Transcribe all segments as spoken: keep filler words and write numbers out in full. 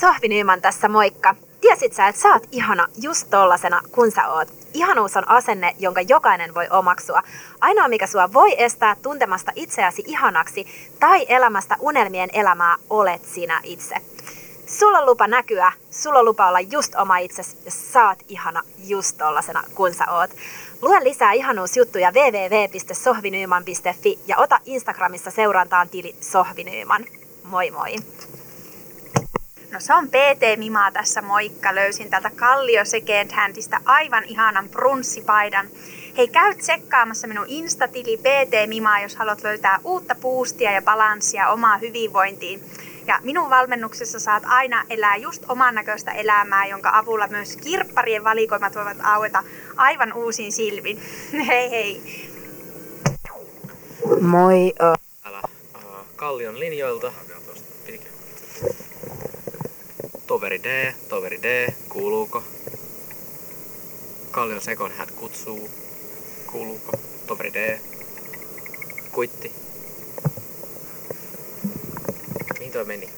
Sohviniiman tässä, moikka. Tiesit sä, että sä oot ihana just tollasena, kun sä oot. Ihanuus on asenne, jonka jokainen voi omaksua. Ainoa, mikä sua voi estää tuntemasta itseäsi ihanaksi tai elämästä unelmien elämää, olet sinä itse. Sulla on lupa näkyä, sulla on lupa olla just oma itsesi ja sä oot ihana just tollasena, kun sä oot. Lue lisää ihanuusjuttuja double-u double-u double-u piste sohviniiman piste fi ja ota Instagramissa seurantaan tili Sohviniiman. Moi moi! No se on P T-mimaa tässä, moikka. Löysin tältä Kallio Second Handista aivan ihanan brunssipaidan. Hei, käy tsekkaamassa minun Insta-tili P T-mimaa, jos haluat löytää uutta boostia ja balanssia omaa hyvinvointiin. Ja minun valmennuksessa saat aina elää just oman näköistä elämää, jonka avulla myös kirpparien valikoimat voivat aueta aivan uusin silmin. Hei hei! Moi! Älä uh, Kallion linjoilta. Toveri D, toveri D, kuuluuko? Kallion Second Hand kutsuu, kuuluuko? Toveri D, kuitti. Niin toi meni.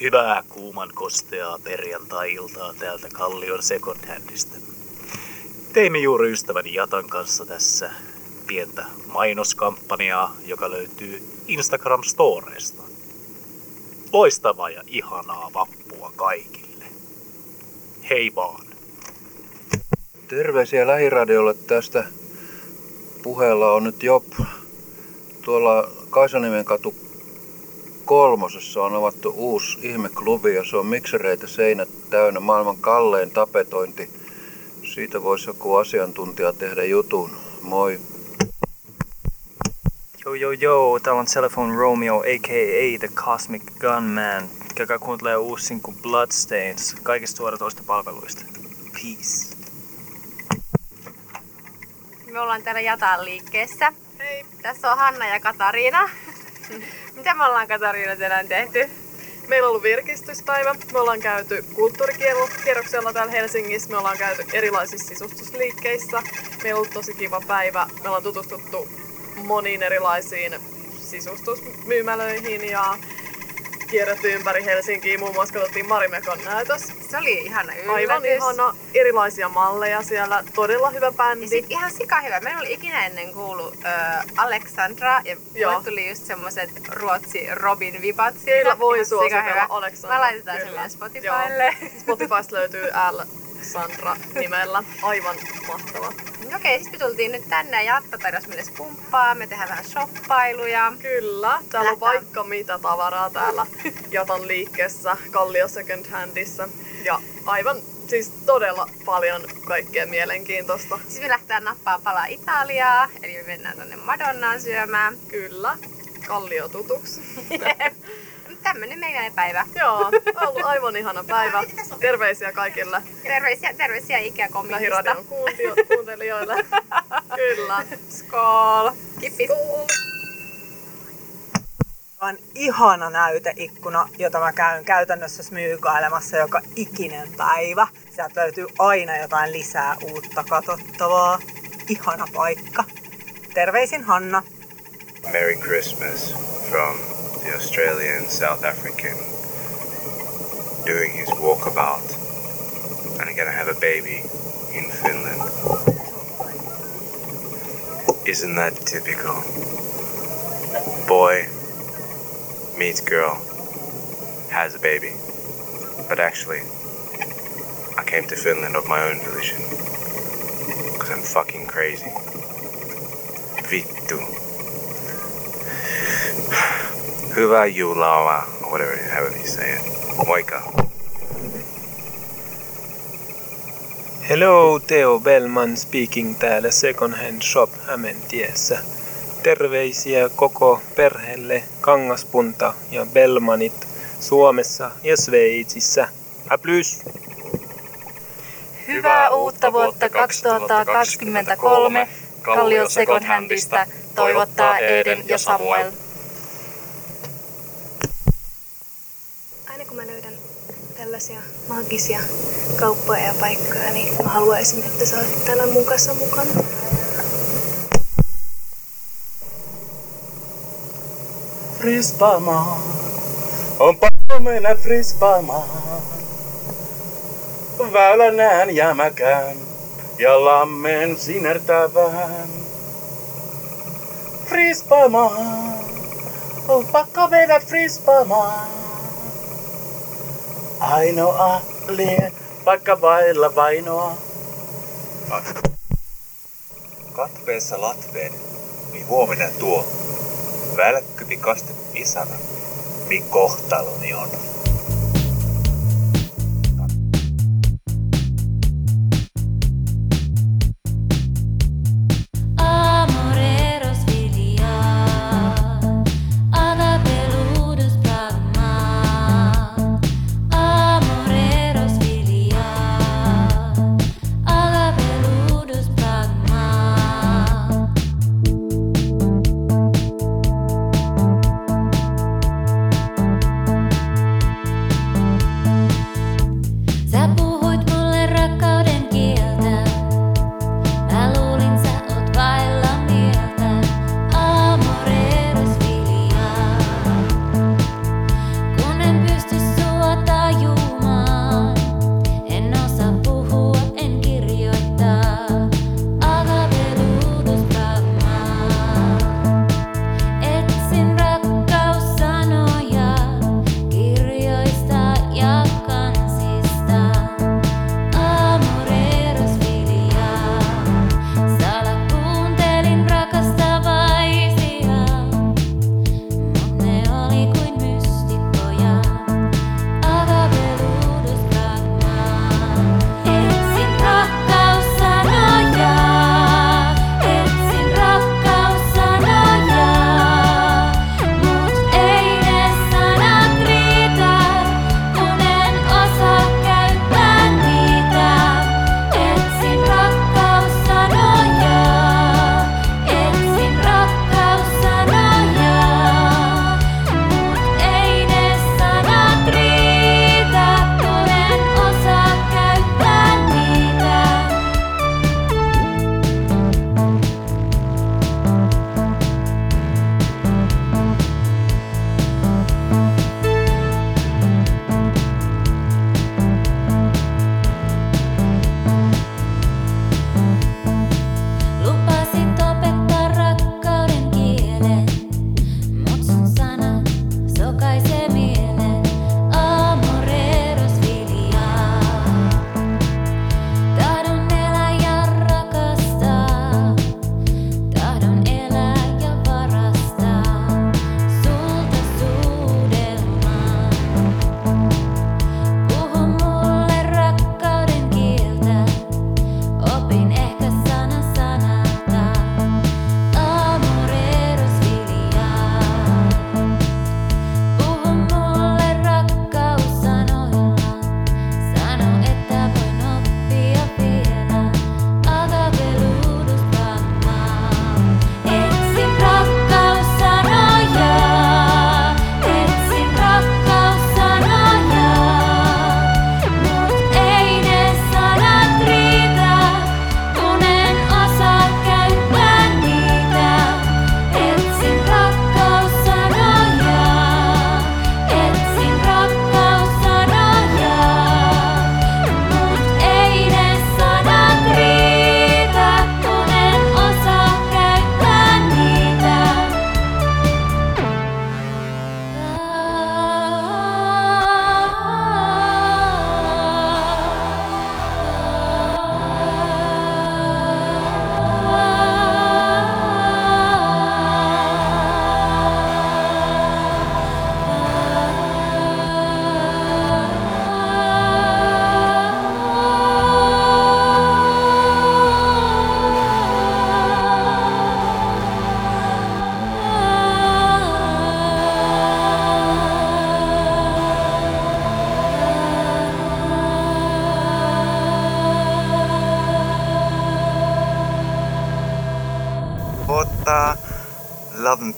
Hyvää kuuman kosteaa perjantai-iltaa täältä Kallion Second Handista. Teimme juuri ystäväni Jatan kanssa tässä pientä mainoskampanjaa, joka löytyy Instagram-storeista. Loistavaa ja ihanaa vappua kaikille. Hei vaan. Terveisiä Lähiradiolle tästä. Puheella on nyt Job. Tuolla Kaisaniemen katu kolmosessa on avattu uusi ihmeklubi ja se on miksereitä seinät täynnä, maailman kallein tapetointi. Siitä voisi joku asiantuntija tehdä jutun. Moi. Joo joo joo, täällä on Telephone Romeo aka The Cosmic Gunman. Käykää kuuntelee uusi sinkku Bloodstains kaikista suoratoista palveluista. Peace. Me ollaan täällä Jatan liikkeessä. Hei. Tässä on Hanna ja Katariina. Mitä me ollaan Katariina tänään tehty? Meillä on ollut virkistyspäivä. Me ollaan käyty kulttuurikierroksella täällä Helsingissä. Me ollaan käyty erilaisissa sisustusliikkeissä. Meillä on ollut tosi kiva päivä. Me ollaan tutustuttu moniin erilaisiin sisustusmyymälöihin ja kierretty ympäri Helsinkiä. Muun muassa katsottiin Marimekan näytös. Se oli ihana yllätys. Aivan ihana. Erilaisia malleja siellä. Todella hyvä bändi. Ja sit ihan sika hyvä. Mä en ollut ikinä ennen kuullut äh, Aleksandraa. Ja joo, mulle tuli just semmoset Ruotsi Robin vibat siinä. Teillä voi suositella Aleksandraa. Mä laitetaan kyllä sen Spotifylle. Spotifysta löytyy Aleksandra nimellä. Aivan mahtava. Okei, siis me tultiin nyt tänne ja Jatta tarjosi meille skumppaa, me tehdään vähän shoppailuja. Kyllä, täällä lähtään on vaikka mitä tavaraa täällä Jatan liikkeessä, Kallio Second Handissa. Ja aivan siis todella paljon kaikkea mielenkiintoista. Siis me lähtään nappaa palaa Italiaa, eli me mennään tonne Madonnaan syömään. Kyllä, Kallio tutuksi. Tämmönen meidän päivä. Joo, ollut aivan ihana päivä. Terveisiä kaikille. Terveisiä, terveisiä Ikea-komiikista. Lähiradion kuuntio- kuuntelijoille. Kyllä. Skål. Kippis. Skål. On ihana näyteikkuna, jota mä käyn käytännössä smyygailemassa joka ikinen päivä. Sieltä löytyy aina jotain lisää uutta katsottavaa. Ihana paikka. Terveisin Hanna. Merry Christmas from the Australian South African doing his walkabout and gonna have a baby in Finland. Isn't that typical? Boy meets girl, has a baby. But actually, I came to Finland of my own volition. Because I'm fucking crazy. Vittu. Hyvää juhlaa, whatever, however you say it. Moikka. Hello, Theo Bellman speaking täällä Second Hand Shop Hämeentiessä. Terveisiä koko perheelle Kangas-Punta ja Bellmanit Suomessa ja Sveitsissä. A plus! Hyvää uutta vuotta kaksituhattakaksikymmentäkolme. Kallio Second Handista toivottaa Eden ja Samuel. Kun mä löydän tällaisia maagisia kauppoja ja paikkoja, niin mä haluaisin, että sä olet täällä mun kanssa mukana. Rispamaan On pakko mennä frispaamaan. Väylän näen jämäkään ja lammen sinertävään. Frispaamaan. On pakko mennä frispaamaan. Ainoa lie, vaikka vailla vainoa. Katpeessa latveen, niin huomenna tuo. Välkkyvi kaste pisana, niin kohtaloni on.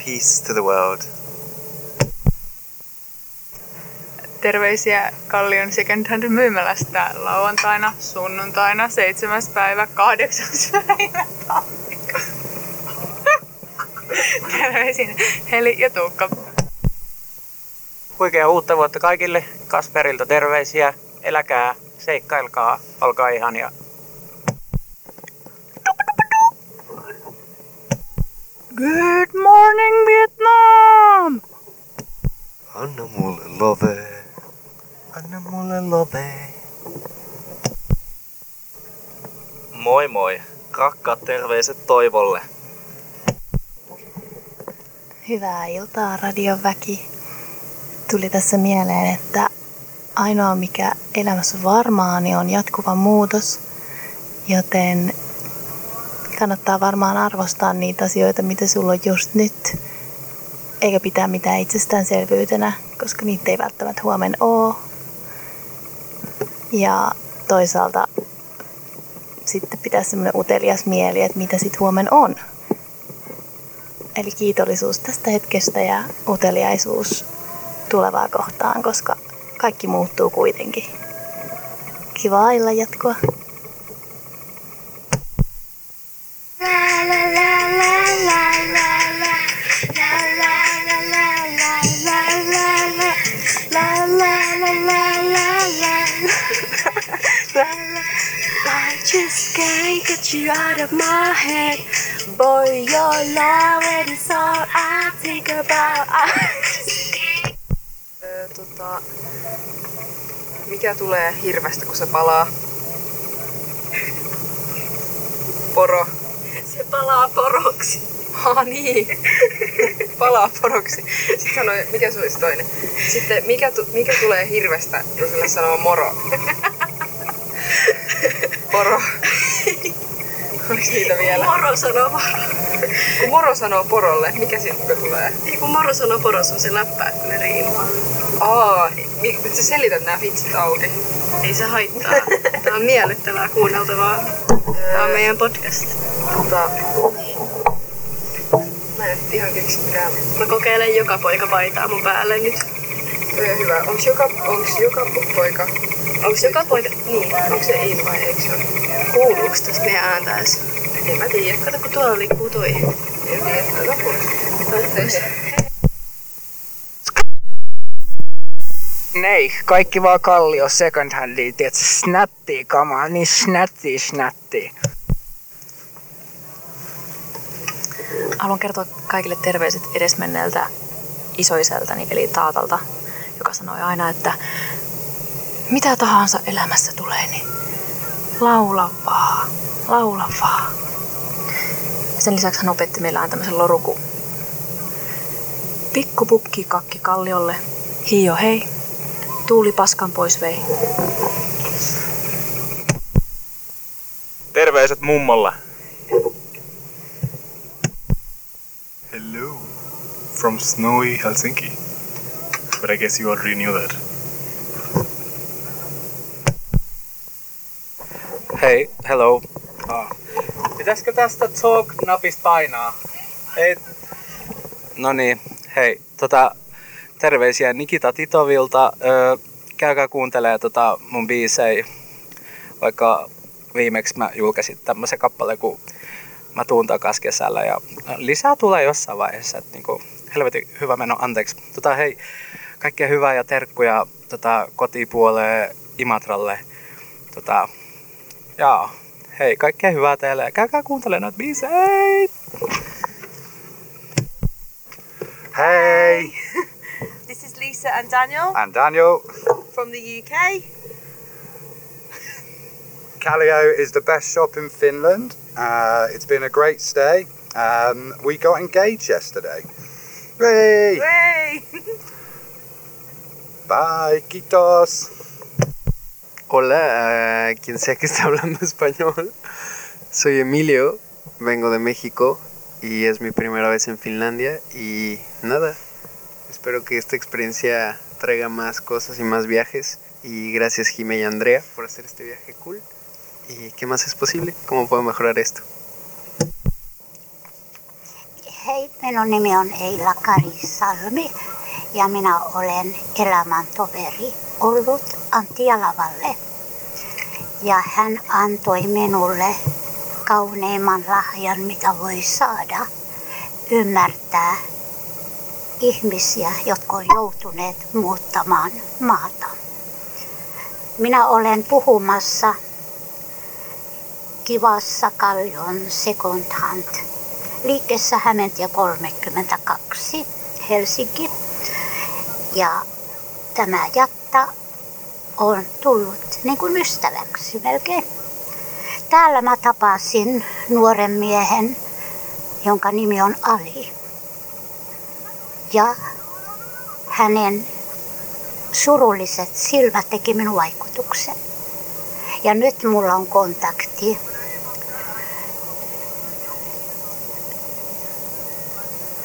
Peace to the world. Terveisiä Kallion Second Hand myymälästä lauantaina, sunnuntaina, seitsemäs päivä, kahdeksas päivä tammikuuta. Terveisiä Heli ja Tuukka. Huikeaa uutta vuotta kaikille. Kasperilta terveisiä. Eläkää, seikkailkaa, olkaa ihania. Good morning Vietnam! Anna mulle love. Anna mulle love. Moi moi. Rakkaat terveiset Toivolle. Hyvää iltaa radioväki. Tuli tässä mieleen, että ainoa mikä elämässä varmaan niin on jatkuva muutos, joten kannattaa varmaan arvostaa niitä asioita, mitä sulla on just nyt, eikä pitää mitään itsestäänselvyytenä, koska niitä ei välttämättä huomenna ole. Ja toisaalta sitten pitää semmoinen utelias mieli, että mitä sitten huomenna on. Eli kiitollisuus tästä hetkestä ja uteliaisuus tulevaa kohtaan, koska kaikki muuttuu kuitenkin. Kivaa illan jatkoa. I just can't get you out of my head. Boy, your love is all I think about. Tota, mikä tulee hirvestä, kun se palaa? Poro. Se palaa poroksi. Ah niin. Palaa poroksi. Sitten sanoi, mikä se olisi toinen. Sitten mikä, tu- mikä tulee hirvestä, kun sille sanoo moro? Poro. Oliko niitä vielä? Kun moro sanoo moro. Kun moro sanoo porolle, mikä siitä tulee? Ei kun moro sanoo poros, on se läppää, kun ne riimaa. Aa, nyt sä selität nää vitsit auki. Ei se haittaa. Tää on miellyttävää kuunneltavaa. Tää on meidän podcast. Tota... Mä en nyt ihan keksi mitään. Mä kokeilen joka poika paitaa mun päälle nyt. Toi hyvä. Onks joka, onks joka poika? Onks joka poika? Niin. Onks se in vai eikö se ole? Kuuluuks tästä meidän ääntäis? En mä tiiä. Kato kun tuolla liikkuu toi. En tiiä. Kato pois. Toivottavasti. Nei, kaikki vaan Kallio Second Handia, tietsä, snättiä kamaa, niin snättiä snättiä. Haluan kertoa kaikille terveiset edesmenneeltä isoisältäni, eli taatalta, joka sanoi aina, että mitä tahansa elämässä tulee, niin laula vaan, laula vaan. Sen lisäksi hän opetti meillään tämmöisen loruku. Pikku pukki kakki kalliolle, hiio hei. Tuuli paskan pois vei. Terveiset mummolla. Hello. From snowy Helsinki. But I guess you already knew that. Hei, hello. Ah. Pitäisikö tästä talk-napista painaa? Ei. Noniin, hei. Tota... Terveisiä Nikita Titovilta. Öö, käykää kuuntelemaan tota mun biisejä. Vaikka viimeksi mä julkaisin tämmöisen kappaleen, kun mä tuun takas kesällä. Ja lisää tulee jossain vaiheessa. Et niinku, helvetin hyvä meno, anteeksi. Tota, hei, kaikkea hyvää ja terkkuja tota, kotipuoleen, Imatralle. Tota, jaa, hei, kaikkea hyvää teille. Käykää kuuntelemaan noita biisejä. Hei! This is Lisa and Daniel. And Daniel. From the U K. Kallio is the best shop in Finland. Uh, it's been a great stay. Um, we got engaged yesterday. Yay! Yay! Bye, kiitos. Hola, uh, quien sea que está hablando español. Soy Emilio, vengo de México y es mi primera vez en Finlandia y nada. Espero que esta experiencia traiga más cosas y más viajes. Y gracias Jimé y Andrea por hacer este viaje cool. ¿Y qué más es posible? ¿Cómo puedo mejorar esto? Hei, minun nimi on Eila Kari Salmi ja minä olen elämäntoveri ollut Antti Jalavalle. Ja hän antoi minulle kauneimman lahjan, mitä voi saada, ymmärtää ihmisiä, jotka on joutuneet muuttamaan maata. Minä olen puhumassa kivassa Kallion Second Hand liikkeessä Hämeentie kolmekymmentäkaksi, Helsinki. Ja tämä Jatta on tullut niin kuin ystäväksi melkein. Täällä mä tapasin nuoren miehen, jonka nimi on Ali. Ja hänen surulliset silmät teki minun vaikutuksen. Ja nyt mulla on kontakti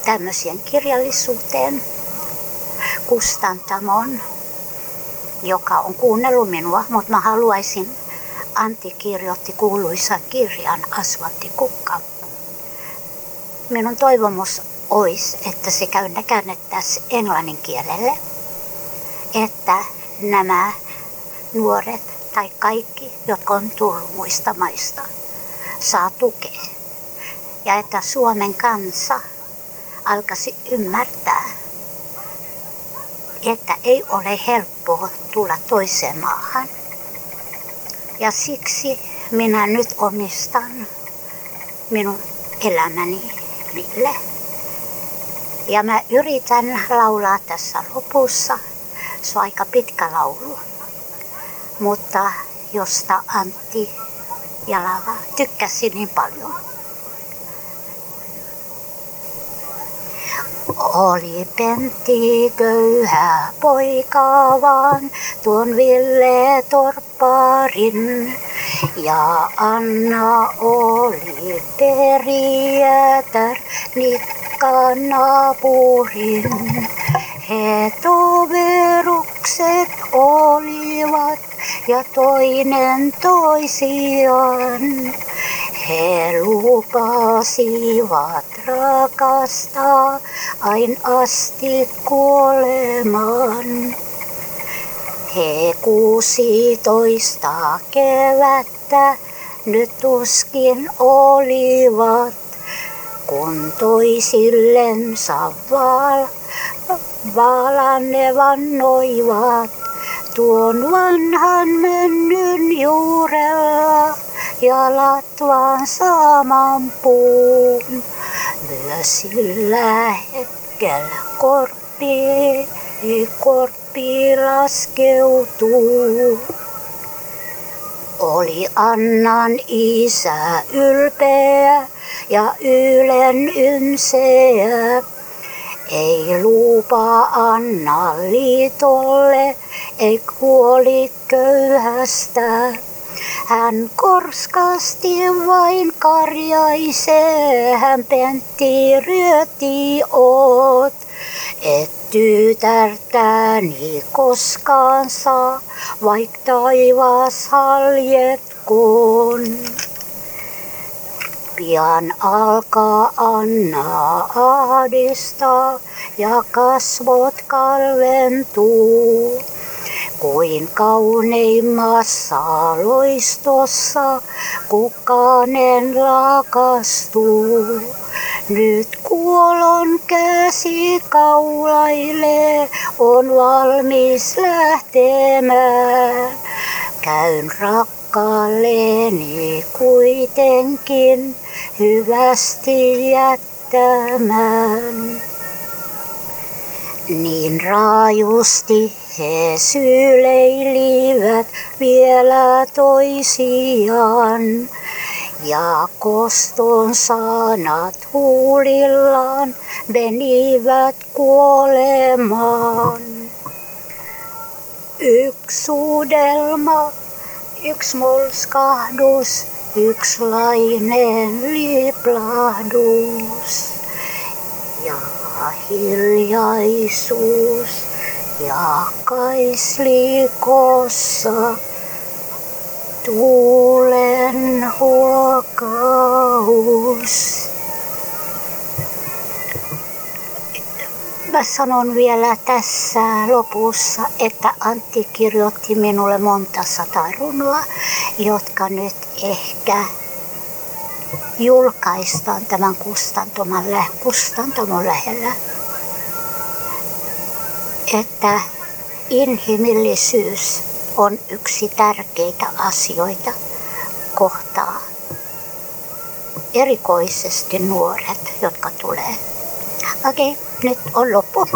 tämmöiseen kirjallisuuteen, kustantamon, joka on kuunnellut minua, mutta mä haluaisin, Antti kirjoitti kuuluisan kirjan Asfalttikukka. Minun toivomus olisi, että se käännettäisiin englannin kielelle, että nämä nuoret tai kaikki, jotka on tullut muista maista, saa tukea. Ja että Suomen kansa alkaisi ymmärtää, että ei ole helppoa tulla toiseen maahan. Ja siksi minä nyt omistan minun elämäni Ville. Ja mä yritän laulaa tässä lopussa. Se on aika pitkä laulu, mutta josta Antti Jalala tykkäsi niin paljon. Oli Pentti köyhä poika vaan tuon Ville torpparin. Ja Anna oli perijätär Nikkan naapurin. He toverukset olivat ja toinen toisiaan. He lupasivat rakastaa ain asti kuolemaan. He kuusitoista kevättä nyt tuskin olivat, kun toisillensa val, valanne vannoivat tuon vanhan mennyn juurella. Jalat vaan saman puun, myös sillä hetkellä korppi, korppi laskeutuu. Oli Annan isä ylpeä ja Ylen ynseä, ei lupaa Anna liitolle, ei kuoli köyhästä. Hän korskasti vain karjaisee, hän Pentti ryöti oot. Et tytärtäni koskaan saa, vaik taivas haljetkoon. Pian alkaa Annaa ahdistaa ja kasvot kalventuu. Kuin kauneimmassa loistossa kukkanen lakastuu. Nyt kuolon käsi kaulailee, on valmis lähtemään. Käyn rakkaalleni kuitenkin hyvästi jättämään. Niin raajusti he syleilivät vielä toisiaan, ja koston sanat huulillaan menivät kuolemaan. Yksi suudelma, yksi molskahdus, yksi lainen liplahdus, ja hiljaisuus jakaisliikossa tuulen huokaus. Mä sanon vielä tässä lopussa, että Antti kirjoitti minulle monta sataa runoa, jotka nyt ehkä julkaistaan tämän kustantamon lähellä. että inhimillisyys on yksi tärkeitä asioita kohtaa erikoisesti nuoret, jotka tulee. Okei, nyt on loppu.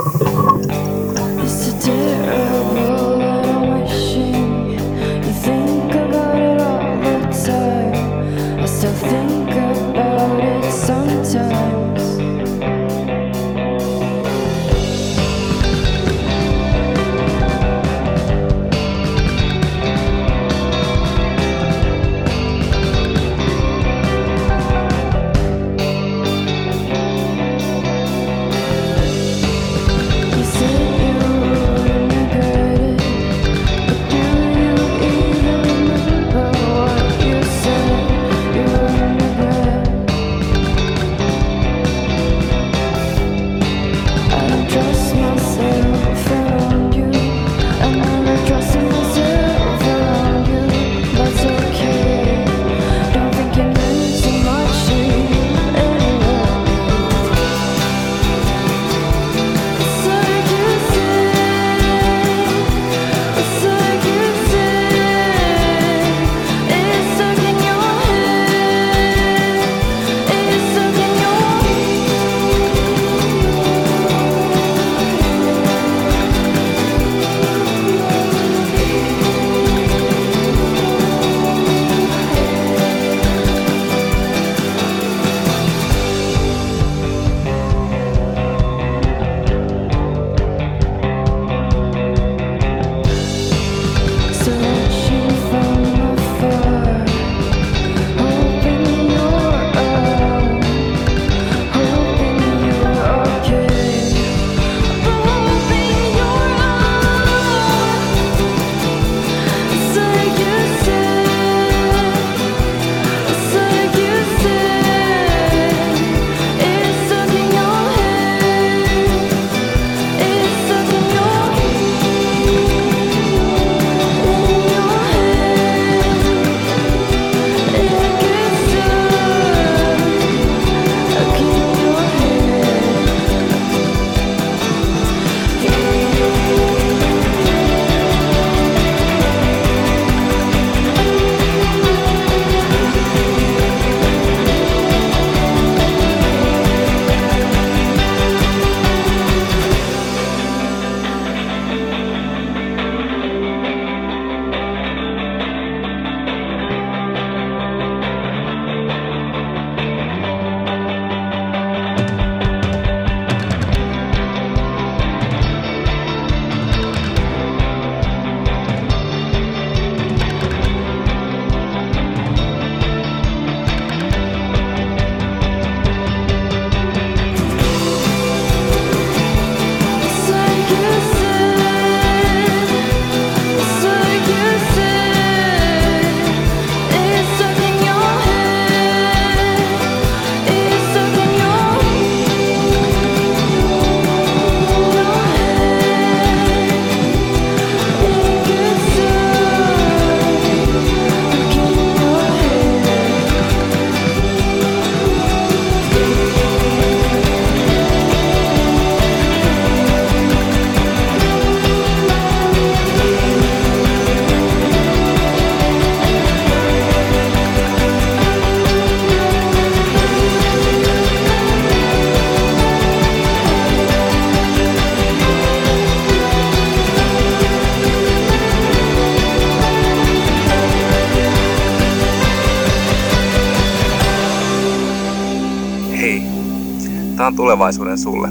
On tulevaisuuden sulle.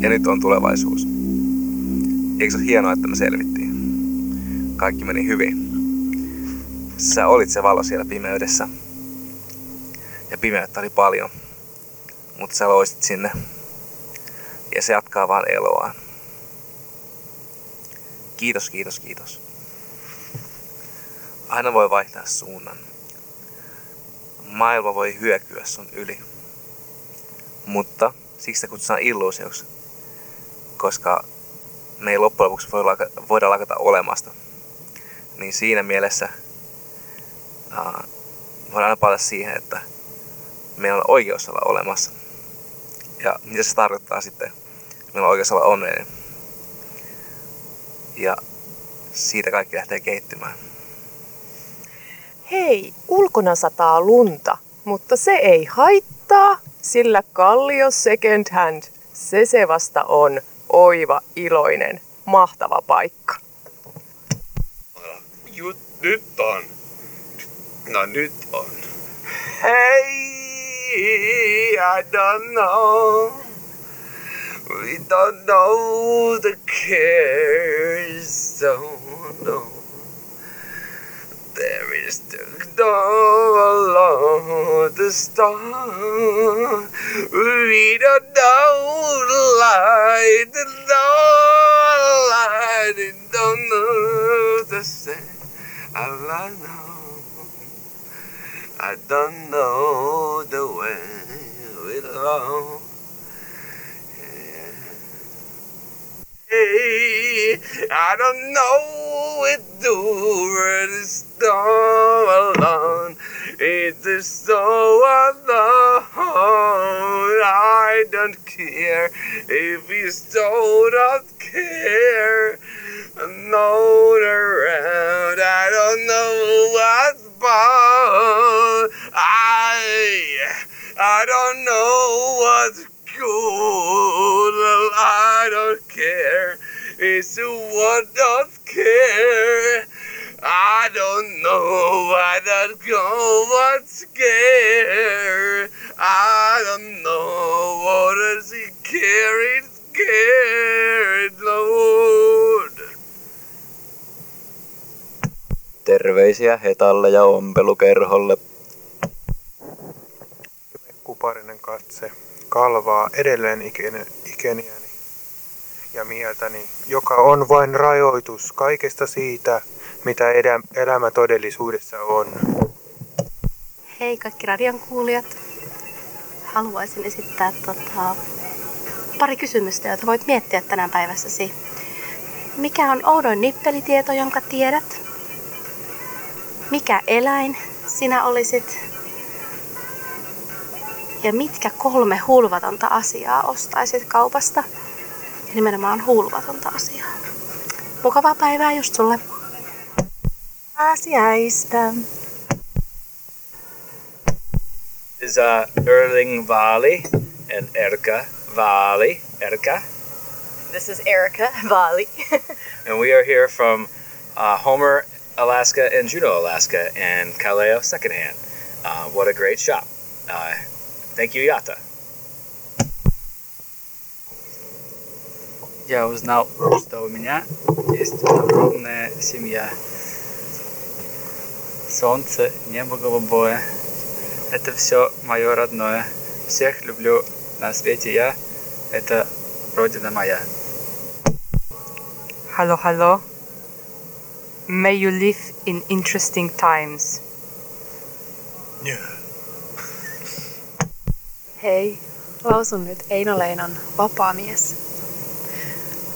Ja nyt on tulevaisuus. Eikö se ole hienoa, että me selvittiin? Kaikki meni hyvin. Sä olit se valo siellä pimeydessä. Ja pimeyttä oli paljon. Mut sä loistit sinne. Ja se jatkaa vaan eloaan. Kiitos, kiitos, kiitos. Aina voi vaihtaa suunnan. Maailma voi hyökyä sun yli. Mutta siksi sitä kutsutaan illuusioksi, koska me ei loppujen lopuksi voida lakata olemasta. Niin siinä mielessä uh, voidaan aina palata siihen, että meillä on oikeus olla olemassa. Ja mitä se tarkoittaa sitten, että meillä on oikeus olla onnellinen. ja siitä kaikki lähtee kehittymään. Hei, ulkona sataa lunta, mutta se ei haittaa, sillä Kallio Second Hand, se se vasta on oiva, iloinen, mahtava paikka. Jut, nyt on. No nyt on. Hei, I don't know. We don't know the cares, don't know. There is the dawn, the star. We don't know the light, the light. We don't know the sun. I don't know. I don't know the way we love. I don't know what to do, it's so alone, it's so alone, I don't care, if you so don't care, no around, I don't know what's wrong, I, I don't know what's good, I don't care. It's what don't care. I don't know. I don't know what's care. I don't know what is it care. It's care, Lord. Terveisiä Hetalle ja ompelukerholle. Kuparinen katse kalvaa edelleen ikeniäni ja mieltäni, joka on vain rajoitus kaikesta siitä, mitä edä, elämä todellisuudessa on. Hei kaikki radion kuulijat. Haluaisin esittää tota, pari kysymystä, joita voit miettiä tänään päivässäsi. Mikä on oudoin nippelitieto, jonka tiedät? Mikä eläin sinä olisit? Ja mitkä kolme hulvatonta asiaa ostaisit kaupasta? Ja nimenomaan hulvatonta asiaa. Mukavaa päivää just sulle. Asiaista. This is uh, Erling Vali and Erka Vali. Erka. This is Erika Vali. And we are here from uh, Homer, Alaska and Juneau, Alaska and Kaleo Secondhand. Uh, what a great shop. Uh, thank you, Jata. Я узнал, что у меня есть огромная семья. Солнце, небо голубое. Это все мое родное. Всех люблю на свете я. Это родина моя. Hello, hello. May you live in interesting times. Yeah. Hei, lausun nyt Eino Leinon Vapaamies.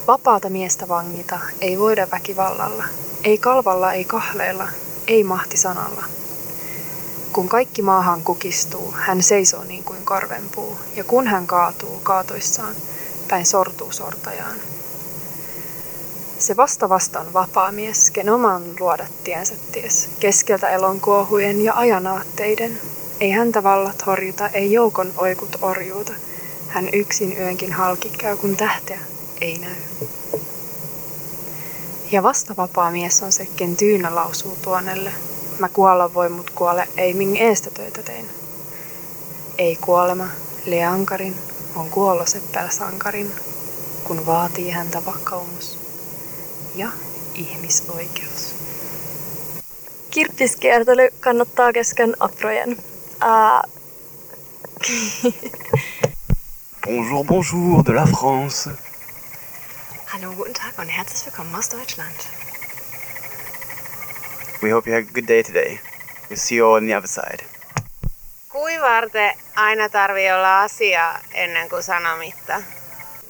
Vapaata miestä vangita, ei voida väkivallalla, ei kalvalla, ei kahleella, ei mahtisanalla. Kun kaikki maahan kukistuu, hän seisoo niin kuin karvenpuu, ja kun hän kaatuu kaatoissaan, päin sortuu sortajaan. Se vasta vastaan vapaa mies, ken oman luodat tiensä ties, keskeltä elonkuohujen ja ajanaatteiden. Ei häntä vallat horjuta, ei joukon oikut orjuuta, hän yksin yönkin halki käy kun tähteä. Ei näy. Ja vasta vapaa mies on se, ken tyynä lausuu tuonelle. Mä kuolla voi, mut kuole, ei ming eestä töitä tein. Ei kuolema, leankarin, on kuollo seppälä sankarin, kun vaatii häntä vakaumus ja ihmisoikeus. Kirppiskiertely kannattaa kesken aprojen. Uh... Bonjour, bonjour de la France. Hallo, guten Tag und herzlich willkommen aus Deutschland. We hope you have a good day today. We'll see you all on the other side. Kui varten aina tarvii olla asiaa ennen kuin sanomitta?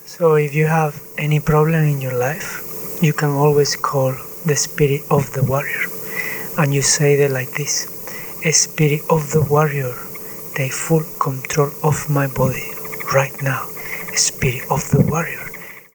So if you have any problem in your life, you can always call the spirit of the warrior. And you say it like this. A spirit of the warrior, take full control of my body right now. A spirit of the warrior.